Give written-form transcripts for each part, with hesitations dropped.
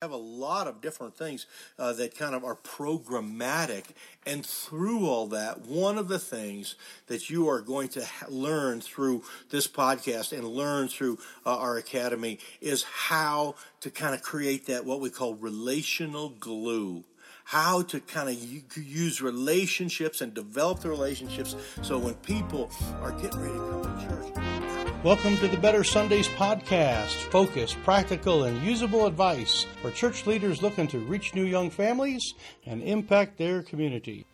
have a lot of different things that kind of are programmatic, and through all that, one of the things that you are going to learn through this podcast and learn through our academy is how to kind of create that what we call relational glue. How to kind of use relationships and develop the relationships so when people are getting ready to come to church. Welcome to the Better Sundays Podcast. Focused, practical, and usable advice for church leaders looking to reach new young families and impact their community.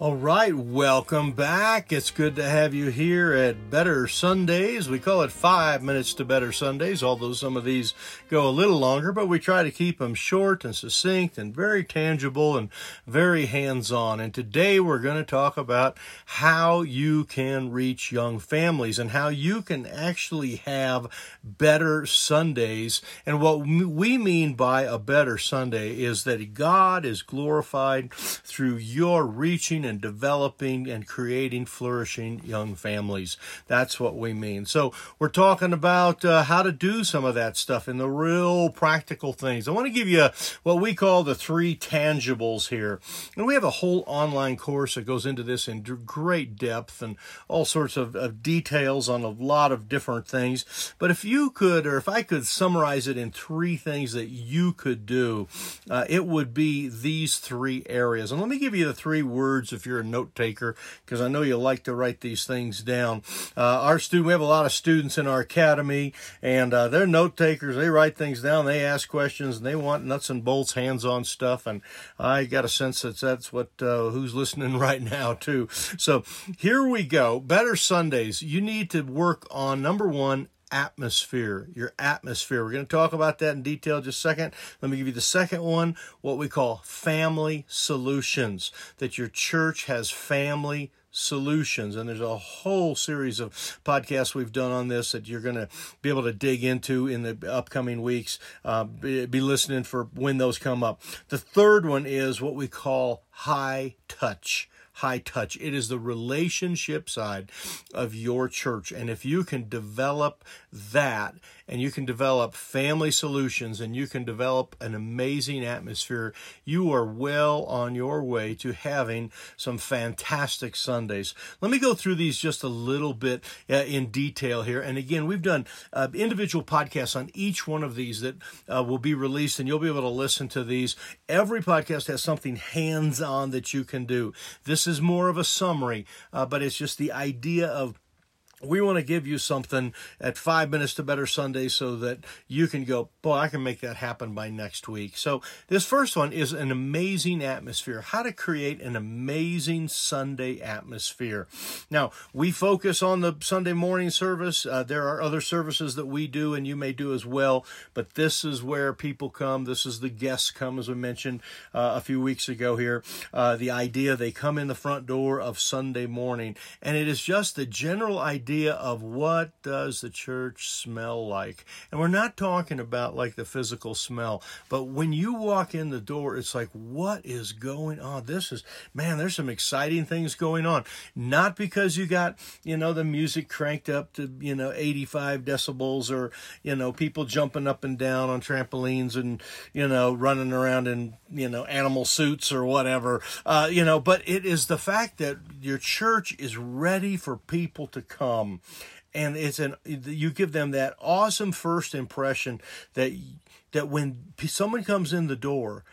All right, welcome back. It's good to have you here at Better Sundays. We call it 5 minutes to Better Sundays, although some of these go a little longer, but we try to keep them short and succinct and very tangible and very hands-on. And today we're going to talk about how you can reach young families and how you can actually have better Sundays. And what we mean by a better Sunday is that God is glorified through your reaching and developing and creating flourishing young families. That's what we mean. So we're talking about how to do some of that stuff and the real practical things. I want to give you what we call the three tangibles here. And we have a whole online course that goes into this in great depth and all sorts of details on a lot of different things. But if you could, or if I could summarize it in three things that you could do, it would be these three areas. And let me give you the three words if you're a note taker, because I know you like to write these things down. We have a lot of students in our academy, and they're note takers. They write things down, they ask questions, and they want nuts and bolts, hands-on stuff. And I got a sense that that's what who's listening right now too. So here we go. Better Sundays. You need to work on number one, atmosphere, your atmosphere. We're going to talk about that in detail in just a second. Let me give you the second one, what we call family solutions, that your church has family solutions. And there's a whole series of podcasts we've done on this that you're going to be able to dig into in the upcoming weeks. Be listening for when those come up. The third one is what we call high touch. High touch. It is the relationship side of your church. And if you can develop that, and you can develop family solutions, and you can develop an amazing atmosphere, you are well on your way to having some fantastic Sundays. Let me go through these just a little bit in detail here. And again, we've done individual podcasts on each one of these that will be released, and you'll be able to listen to these. Every podcast has something hands-on that you can do. This is more of a summary, but it's just the idea of we want to give you something at 5 minutes to Better Sunday so that you can go, boy, I can make that happen by next week. So this first one is an amazing atmosphere, how to create an amazing Sunday atmosphere. Now, we focus on the Sunday morning service. There are other services that we do and you may do as well, but this is where people come. This is the guests come, as we mentioned a few weeks ago here. The idea they come in the front door of Sunday morning, and it is just the general idea of what does the church smell like. And we're not talking about like the physical smell, but when you walk in the door, it's like, what is going on? There's some exciting things going on. Not because you got, the music cranked up to, 85 decibels or, people jumping up and down on trampolines and, running around in, animal suits or whatever, but it is the fact that your church is ready for people to come. And you give them that awesome first impression that when someone comes in the door,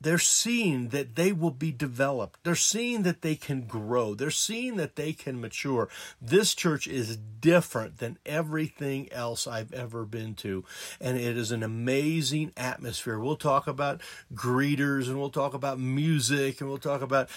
they're seeing that they will be developed. They're seeing that they can grow. They're seeing that they can mature. This church is different than everything else I've ever been to. And it is an amazing atmosphere. We'll talk about greeters, and we'll talk about music, and we'll talk about,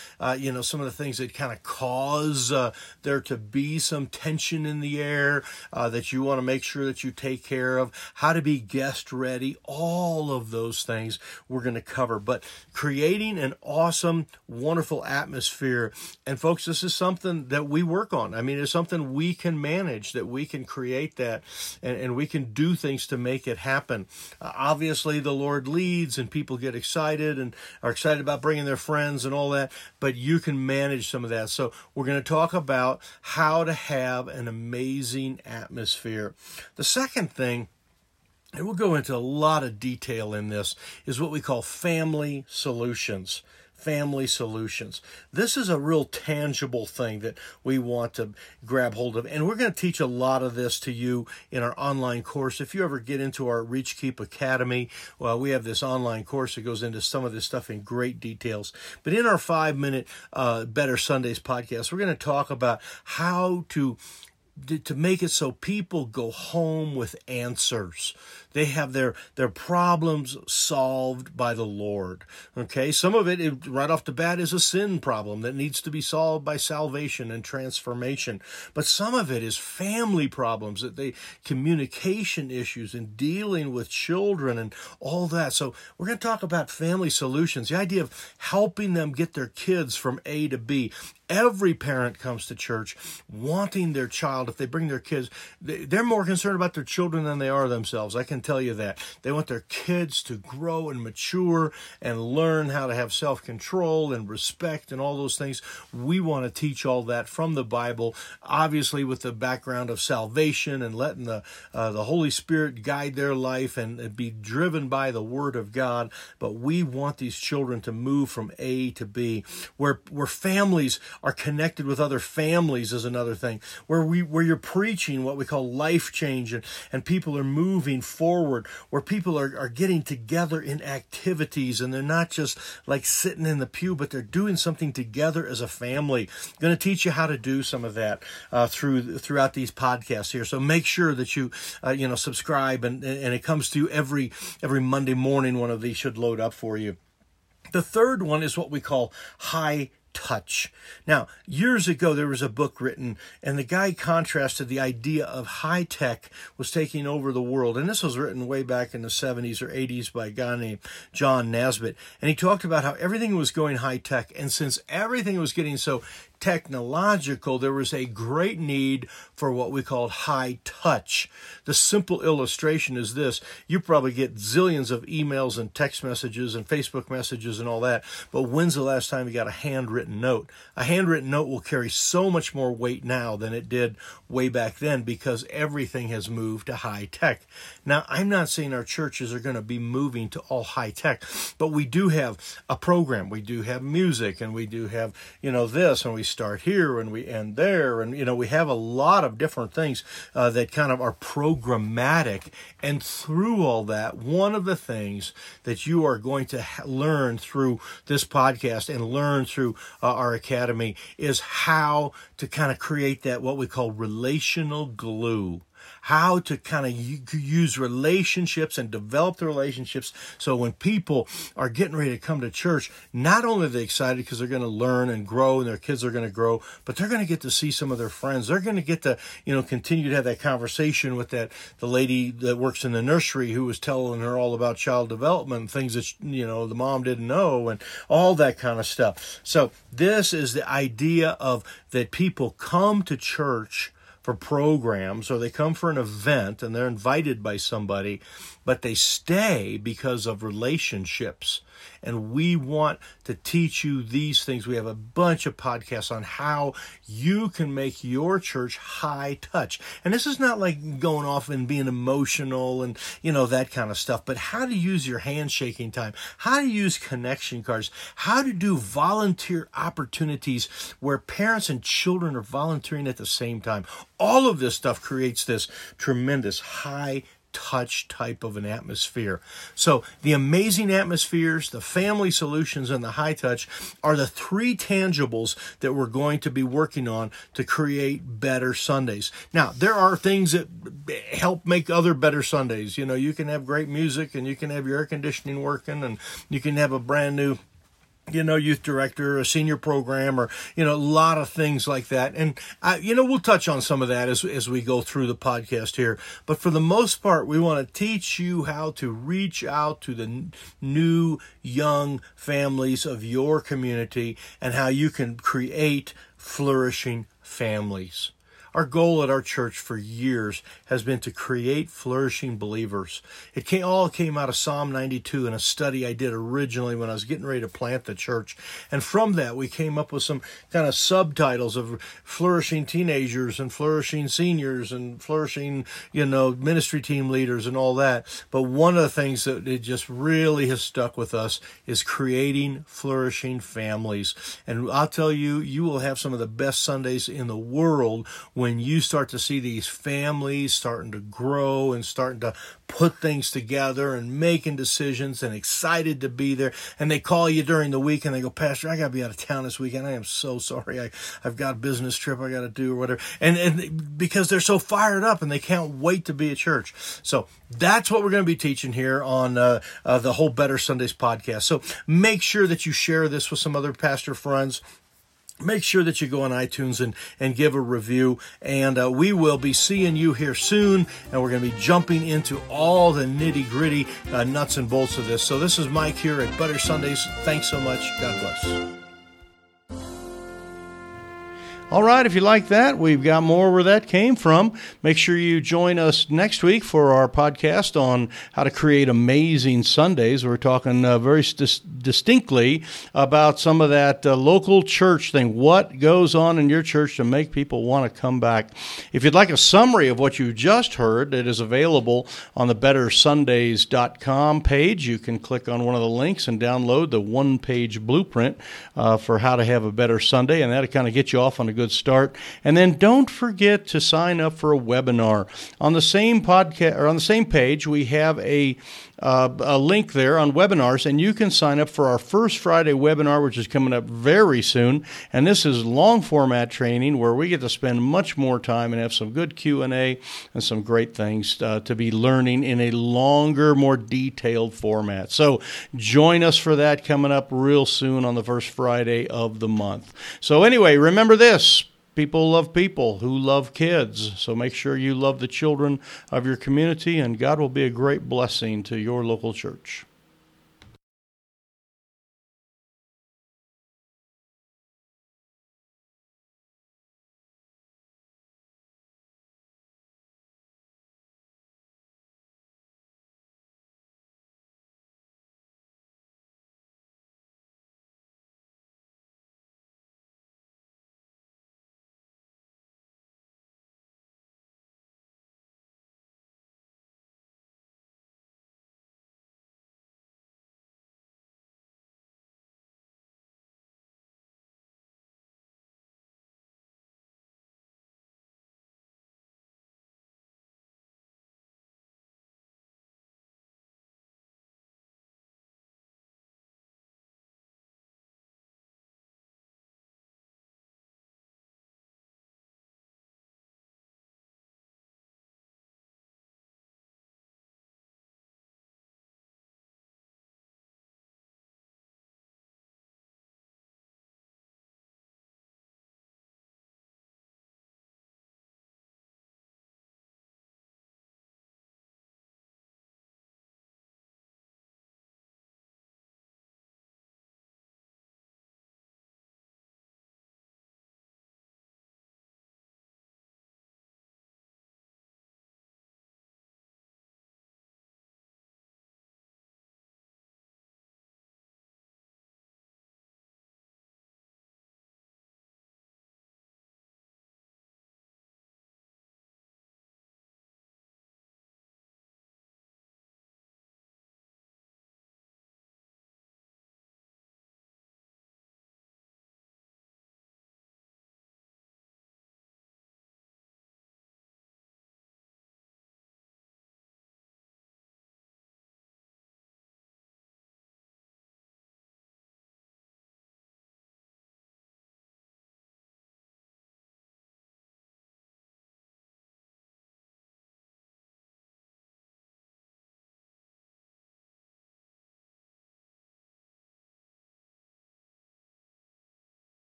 some of the things that kind of cause there to be some tension in the air that you want to make sure that you take care of, how to be guest ready, all of those things we're going to cover. But creating an awesome, wonderful atmosphere. And folks, this is something that we work on. It's something we can manage, that we can create that, and we can do things to make it happen. Obviously, the Lord leads, and people get excited and are excited about bringing their friends and all that, but you can manage some of that. So we're going to talk about how to have an amazing atmosphere. The second thing and we'll go into a lot of detail in this, is what we call family solutions. Family solutions. This is a real tangible thing that we want to grab hold of. And we're going to teach a lot of this to you in our online course. If you ever get into our Reach Keep Academy, well, we have this online course that goes into some of this stuff in great details. But in our 5-minute Better Sundays podcast, we're going to talk about how to make it so people go home with answers. They have their problems solved by the Lord. Okay, some of it right off the bat is a sin problem that needs to be solved by salvation and transformation. But some of it is family problems, communication issues and dealing with children and all that. So we're going to talk about family solutions, the idea of helping them get their kids from A to B. Every parent comes to church wanting their child, if they bring their kids, they're more concerned about their children than they are themselves. I can tell you that. They want their kids to grow and mature and learn how to have self-control and respect and all those things. We want to teach all that from the Bible, obviously with the background of salvation and letting the Holy Spirit guide their life and be driven by the Word of God. But we want these children to move from A to B, where families are connected with other families is another thing, where you're preaching what we call life change and people are moving forward, where people are getting together in activities and they're not just like sitting in the pew, but they're doing something together as a family. I'm going to teach you how to do some of that throughout these podcasts here. So make sure that you subscribe and it comes to you every Monday morning. One of these should load up for you. The third one is what we call high touch. Now, years ago, there was a book written, and the guy contrasted the idea of high tech was taking over the world. And this was written way back in the 70s or 80s by a guy named John Nasbitt. And he talked about how everything was going high tech. And since everything was getting so technological, there was a great need for what we called high touch. The simple illustration is this. You probably get zillions of emails and text messages and Facebook messages and all that, but when's the last time you got a handwritten note? A handwritten note will carry so much more weight now than it did way back then because everything has moved to high tech. Now, I'm not saying our churches are going to be moving to all high tech, but we do have a program. We do have music and we do have, this, and we start here and we end there. And, we have a lot of different things that kind of are programmatic. And through all that, one of the things that you are going to learn through this podcast and learn through our academy is how to kind of create that, what we call relational glue. How to kind of use relationships and develop the relationships so when people are getting ready to come to church, not only are they excited because they're going to learn and grow and their kids are going to grow, but they're going to get to see some of their friends. They're going to get to, continue to have that conversation with the lady that works in the nursery who was telling her all about child development, things that, the mom didn't know and all that kind of stuff. So this is the idea of that people come to church for programs, or they come for an event and they're invited by somebody, but they stay because of relationships. And we want to teach you these things. We have a bunch of podcasts on how you can make your church high touch. And this is not like going off and being emotional and, that kind of stuff, but how to use your handshaking time, how to use connection cards, how to do volunteer opportunities where parents and children are volunteering at the same time. All of this stuff creates this tremendous high touch type of an atmosphere. So the amazing atmospheres, the family solutions, and the high touch are the three tangibles that we're going to be working on to create Better Sundays. Now, there are things that help make other Better Sundays. You can have great music and you can have your air conditioning working and you can have a brand new youth director, a senior program, or, a lot of things like that. And, we'll touch on some of that as we go through the podcast here. But for the most part, we want to teach you how to reach out to the new, young families of your community and how you can create flourishing families. Our goal at our church for years has been to create flourishing believers. It all came out of Psalm 92 in a study I did originally when I was getting ready to plant the church. And from that, we came up with some kind of subtitles of flourishing teenagers and flourishing seniors and flourishing, ministry team leaders and all that. But one of the things that it just really has stuck with us is creating flourishing families. And I'll tell you, you will have some of the best Sundays in the world when you start to see these families starting to grow and starting to put things together and making decisions and excited to be there. And they call you during the week and they go, Pastor, I got to be out of town this weekend. I am so sorry. I've got a business trip I got to do or whatever. And because they're so fired up and they can't wait to be at church. So that's what we're going to be teaching here on the whole Better Sundays podcast. So make sure that you share this with some other pastor friends. Make sure that you go on iTunes and give a review. And we will be seeing you here soon. And we're going to be jumping into all the nitty-gritty nuts and bolts of this. So this is Mike here at Better Sundays. Thanks so much. God bless. All right, if you like that, we've got more where that came from. Make sure you join us next week for our podcast on how to create amazing Sundays. We're talking very distinctly about some of that local church thing, what goes on in your church to make people want to come back. If you'd like a summary of what you just heard, it is available on the BetterSundays.com page. You can click on one of the links and download the one-page blueprint for how to have a better Sunday, and that'll kind of get you off on a good start. And then don't forget to sign up for a webinar. On the same podcast or on the same page, we have a link there on webinars, and you can sign up for our first Friday webinar, which is coming up very soon. And this is long format training where we get to spend much more time and have some good Q&A and some great things to be learning in a longer, more detailed format. So join us for that coming up real soon on the first Friday of the month. So anyway, remember this. People love people who love kids, so make sure you love the children of your community, and God will be a great blessing to your local church.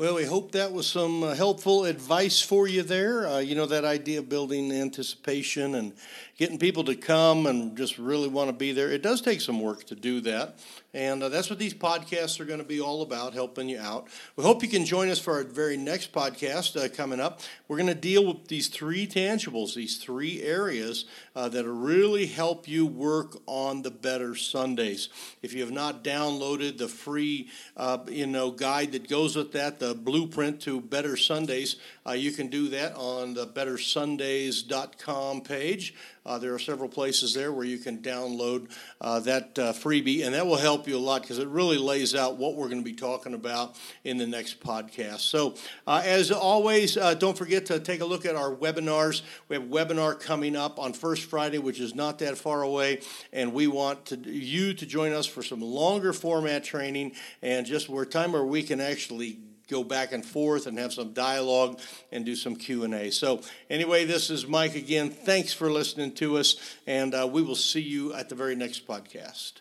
Well, we hope that was some helpful advice for you there. You know, that idea of building anticipation and getting people to come and just really want to be there. It does take some work to do that, and that's what these podcasts are going to be all about, helping you out. We hope you can join us for our very next podcast coming up. We're going to deal with these three tangibles, these three areas that really help you work on the Better Sundays. If you have not downloaded the free guide that goes with that, the blueprint to Better Sundays, you can do that on the BetterSundays.com page. There are several places there where you can download that freebie, and that will help you a lot because it really lays out what we're going to be talking about in the next podcast. So as always, don't forget to take a look at our webinars. We have a webinar coming up on First Friday, which is not that far away, and we want you to join us for some longer format training and just where time where we can actually go back and forth and have some dialogue and do some Q&A. So anyway, this is Mike again. Thanks for listening to us, and we will see you at the very next podcast.